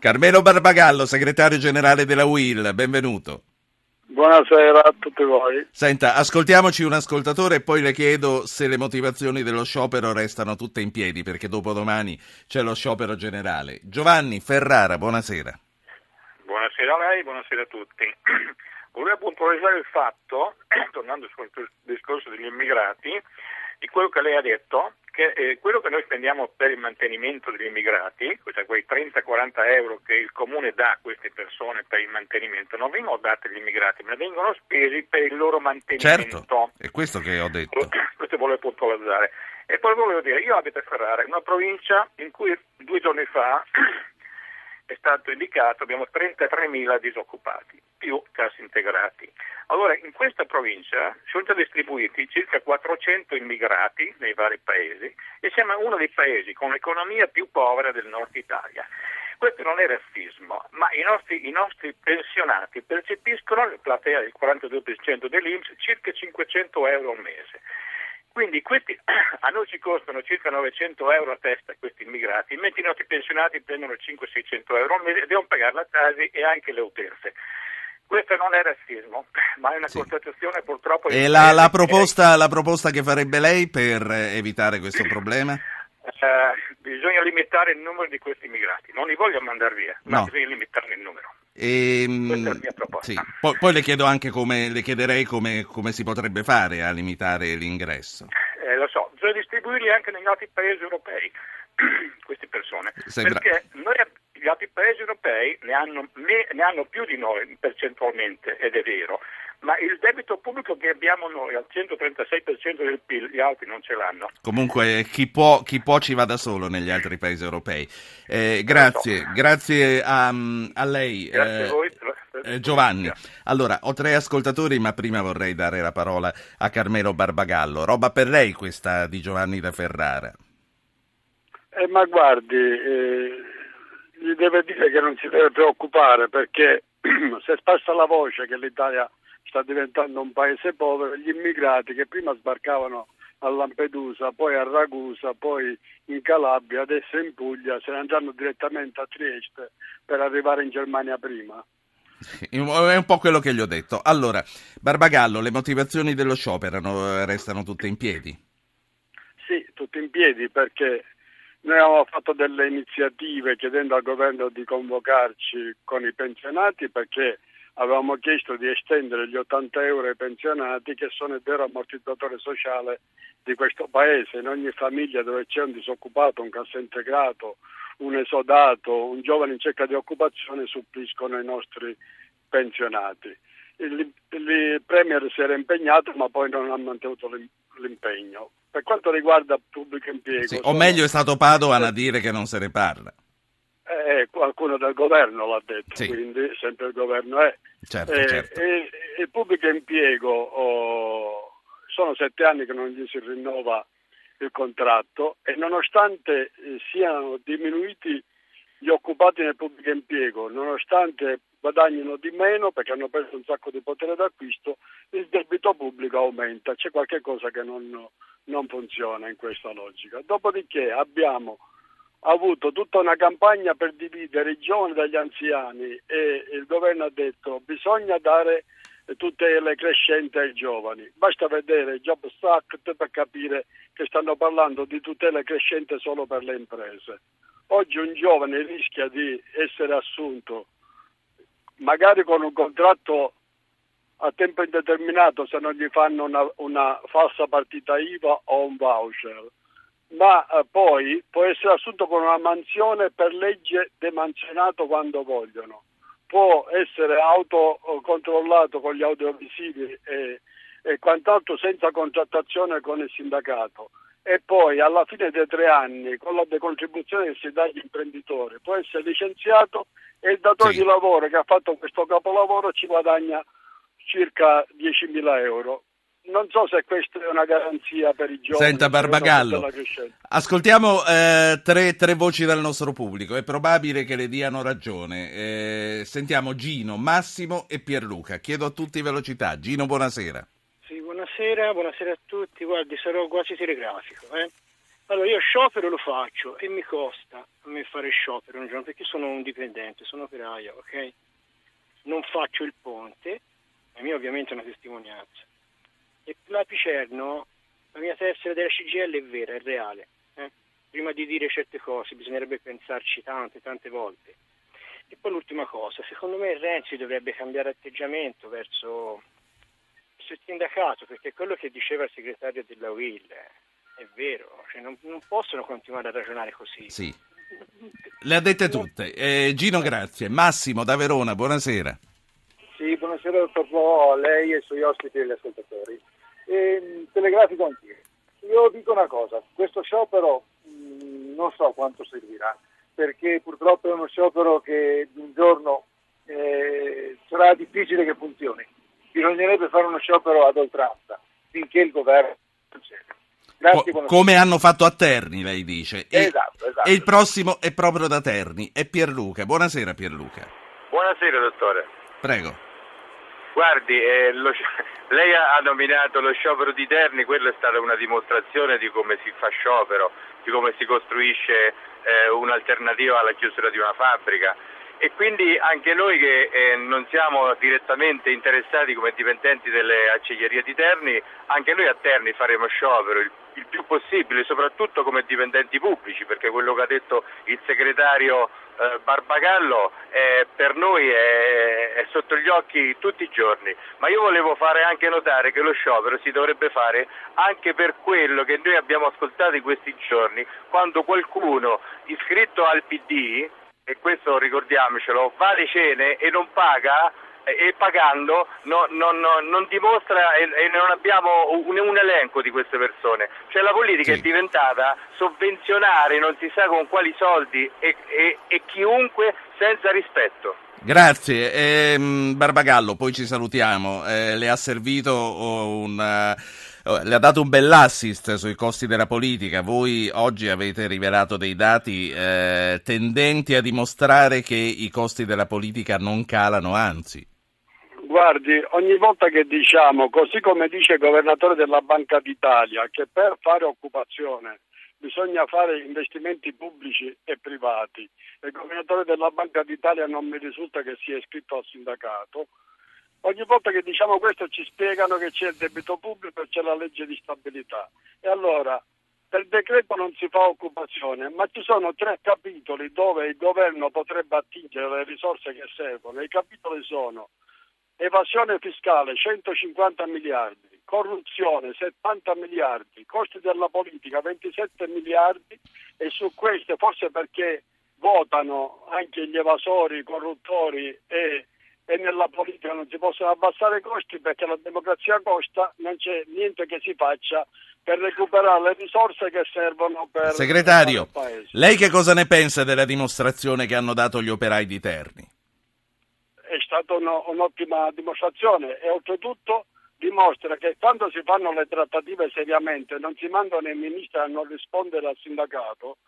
Carmelo Barbagallo, segretario generale della UIL, benvenuto. Buonasera a tutti voi. Senta, ascoltiamoci un ascoltatore e poi le chiedo se le motivazioni dello sciopero restano tutte in piedi, perché dopodomani c'è lo sciopero generale. Giovanni Ferrara, buonasera. Buonasera a lei, buonasera a tutti. Volevo puntualizzare il fatto, tornando sul discorso degli immigrati, di quello che lei ha detto, che quello che noi spendiamo per il mantenimento degli immigrati, cioè quei 30-40 euro che il comune dà a queste persone per il mantenimento, non vengono dati agli immigrati, ma vengono spesi per il loro mantenimento. Certo, è questo che ho detto. Questo volevo puntualizzare. E poi volevo dire, io abito a Ferrara, una provincia in cui 2 giorni fa è stato indicato, abbiamo 33.000 disoccupati, più classi integrati. Allora, in questa provincia sono già distribuiti circa 400 immigrati nei vari paesi e siamo uno dei paesi con l'economia più povera del nord Italia. Questo non è razzismo, ma i nostri pensionati percepiscono, la platea del 42% dell'INPS, circa 500 euro al mese. Quindi questi, a noi ci costano circa 900 euro a testa questi immigrati, mentre i nostri pensionati prendono 500-600 euro al mese e devono pagare la tasi e anche le utenze. Questo non è razzismo, ma è una constatazione purtroppo... E la proposta che farebbe lei per evitare questo problema? Bisogna limitare il numero di questi immigrati, non li voglio mandare via, ma bisogna limitarne il numero. Questa è la mia proposta. Sì. Poi le chiedo anche come si potrebbe fare a limitare l'ingresso. Lo so, bisogna distribuirli anche negli altri paesi europei, queste persone. Sembra... Perché noi, gli altri paesi europei ne hanno più di noi percentualmente, ed è vero, ma il debito pubblico che abbiamo noi al 136% del PIL, gli altri non ce l'hanno. Comunque chi può ci va da solo negli altri paesi europei. Grazie a lei. Grazie a voi. Giovanni, allora ho 3 ascoltatori, ma prima vorrei dare la parola a Carmelo Barbagallo. Roba per lei questa di Giovanni da Ferrara. Ma guardi, gli deve dire che non si deve preoccupare, perché se passa la voce che l'Italia sta diventando un paese povero, gli immigrati che prima sbarcavano a Lampedusa, poi a Ragusa, poi in Calabria, adesso in Puglia, se ne andranno direttamente a Trieste per arrivare in Germania prima. È un po' quello che gli ho detto. Allora, Barbagallo, le motivazioni dello sciopero restano tutte in piedi? Sì, tutte in piedi, perché noi abbiamo fatto delle iniziative chiedendo al governo di convocarci con i pensionati, perché avevamo chiesto di estendere gli 80 euro ai pensionati, che sono il vero ammortizzatore sociale di questo paese. In ogni famiglia dove c'è un disoccupato, un cassaintegrato, un esodato, un giovane in cerca di occupazione, suppliscono i nostri pensionati. Il Premier si era impegnato, ma poi non ha mantenuto l'impegno. Per quanto riguarda pubblico impiego... Sì, o meglio è stato Padoan a dire che non se ne parla. Qualcuno del governo l'ha detto, sì. Quindi sempre il governo è. Certo. E il pubblico impiego, sono 7 anni che non gli si rinnova il contratto, e nonostante siano diminuiti gli occupati nel pubblico impiego, nonostante guadagnino di meno perché hanno perso un sacco di potere d'acquisto, il debito pubblico aumenta. C'è qualche cosa che non funziona in questa logica. Dopodiché abbiamo avuto tutta una campagna per dividere i giovani dagli anziani, e il governo ha detto bisogna dare tutele crescenti ai giovani. Basta vedere Jobstack per capire che stanno parlando di tutele crescenti solo per le imprese. Oggi un giovane rischia di essere assunto magari con un contratto a tempo indeterminato, se non gli fanno una falsa partita IVA o un voucher, ma poi può essere assunto con una mansione per legge demansionato quando vogliono, può essere autocontrollato con gli audiovisivi e quant'altro senza contrattazione con il sindacato, e poi alla fine dei 3 anni con la decontribuzione che si dà agli imprenditori può essere licenziato, e il datore di lavoro che ha fatto questo capolavoro ci guadagna circa 10.000 euro. Non so se questa è una garanzia per i giovani. Senta Barbagallo, ascoltiamo 3 voci dal nostro pubblico, è probabile che le diano ragione. Sentiamo Gino, Massimo e Pierluca. Chiedo a tutti velocità. Gino, buonasera. Sì, buonasera a tutti. Guardi, sarò quasi telegrafico. Allora, io sciopero lo faccio e mi costa a me fare sciopero un giorno, perché sono un dipendente, sono operaio, ok? Non faccio il ponte, la mia ovviamente è una testimonianza. E la Picerno, la mia tessera della CGL è vera, è reale. Prima di dire certe cose bisognerebbe pensarci tante volte. E poi l'ultima cosa, secondo me Renzi dovrebbe cambiare atteggiamento verso il sindacato, perché quello che diceva il segretario della UIL è vero, cioè non possono continuare a ragionare così. Sì, le ha dette tutte. Gino, grazie. Massimo da Verona, buonasera. Sì, buonasera dottor Po, a lei e ai suoi ospiti e agli ascoltatori. Telegrafico anch'io. Io dico una cosa, questo sciopero non so quanto servirà, perché purtroppo è uno sciopero che un giorno sarà difficile che funzioni. Bisognerebbe fare uno sciopero ad oltranza, finché il governo non cede. Grazie, come hanno fatto a Terni, lei dice. Esatto. E il prossimo è proprio da Terni, è Pierluca. Buonasera Pierluca. Buonasera dottore. Prego. Guardi, lei ha nominato lo sciopero di Terni, quello è stata una dimostrazione di come si fa sciopero, di come si costruisce un'alternativa alla chiusura di una fabbrica. E quindi anche noi che non siamo direttamente interessati come dipendenti delle acciaierie di Terni, anche noi a Terni faremo sciopero il più possibile, soprattutto come dipendenti pubblici, perché quello che ha detto il segretario Barbagallo per noi è sotto gli occhi tutti i giorni. Ma io volevo fare anche notare che lo sciopero si dovrebbe fare anche per quello che noi abbiamo ascoltato in questi giorni, quando qualcuno iscritto al PD, e questo ricordiamocelo, va alle cene e non paga, e pagando non dimostra, e non abbiamo un elenco di queste persone. Cioè la politica è diventata sovvenzionare non si sa con quali soldi e chiunque senza rispetto. Grazie. Barbagallo, poi ci salutiamo. Le ha servito le ha dato un bell'assist sui costi della politica. Voi oggi avete rivelato dei dati tendenti a dimostrare che i costi della politica non calano, anzi. Guardi, ogni volta che diciamo, così come dice il governatore della Banca d'Italia, che per fare occupazione bisogna fare investimenti pubblici e privati, il governatore della Banca d'Italia non mi risulta che sia iscritto al sindacato. Ogni volta che diciamo questo ci spiegano che c'è il debito pubblico e c'è la legge di stabilità. E allora, per decreto non si fa occupazione, ma ci sono 3 capitoli dove il governo potrebbe attingere le risorse che servono. I capitoli sono evasione fiscale 150 miliardi, corruzione 70 miliardi, costi della politica 27 miliardi, e su queste, forse perché votano anche gli evasori, i corruttori e nella politica non si possono abbassare i costi perché la democrazia costa, non c'è niente che si faccia per recuperare le risorse che servono per Segretario, il Paese. Lei che cosa ne pensa della dimostrazione che hanno dato gli operai di Terni? È stata un'ottima dimostrazione e oltretutto dimostra che quando si fanno le trattative seriamente, non si mandano i ministri a non rispondere al sindacato,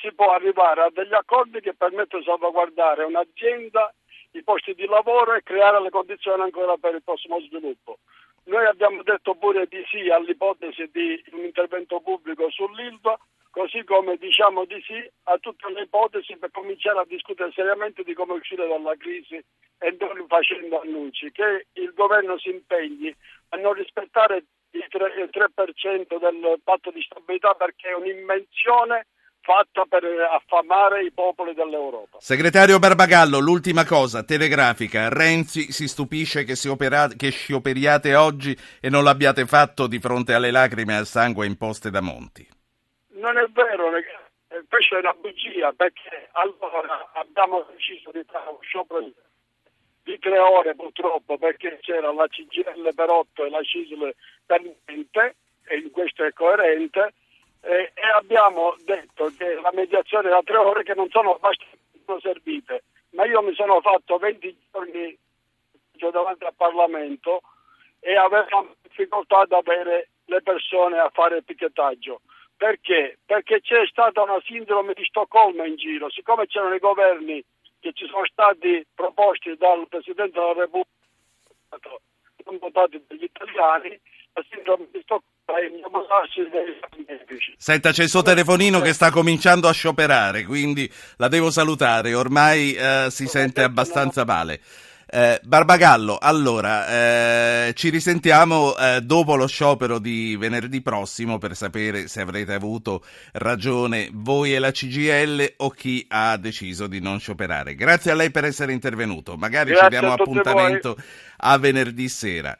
si può arrivare a degli accordi che permettono di salvaguardare un'azienda, i posti di lavoro e creare le condizioni ancora per il prossimo sviluppo. Noi abbiamo detto pure di sì all'ipotesi di un intervento pubblico sull'ILVA, così come diciamo di sì a tutte le ipotesi per cominciare a discutere seriamente di come uscire dalla crisi e non facendo annunci. Che il governo si impegni a non rispettare il 3% del patto di stabilità perché è un'invenzione fatta per affamare i popoli dell'Europa. Segretario Barbagallo, l'ultima cosa, telegrafica. Renzi si stupisce che scioperiate oggi e non l'abbiate fatto di fronte alle lacrime e al sangue imposte da Monti. Non è vero, questa è una bugia, perché allora abbiamo deciso di fare un sciopero di 3 ore purtroppo, perché c'era la CGL per 8 e la CISL per niente, e questo è coerente, e abbiamo detto che la mediazione da 3 ore che non sono servite, ma io mi sono fatto 20 giorni davanti al Parlamento e avevo difficoltà ad avere le persone a fare il picchettaggio. Perché? Perché c'è stata una sindrome di Stoccolma in giro, siccome c'erano i governi che ci sono stati proposti dal Presidente della Repubblica, non votati dagli italiani, la sindrome di Stoccolma Senta, c'è il suo telefonino che sta cominciando a scioperare, quindi la devo salutare, ormai si sente abbastanza male. Barbagallo, allora, ci risentiamo dopo lo sciopero di venerdì prossimo per sapere se avrete avuto ragione voi e la CGIL o chi ha deciso di non scioperare. Grazie a lei per essere intervenuto, magari ci diamo appuntamento a venerdì sera.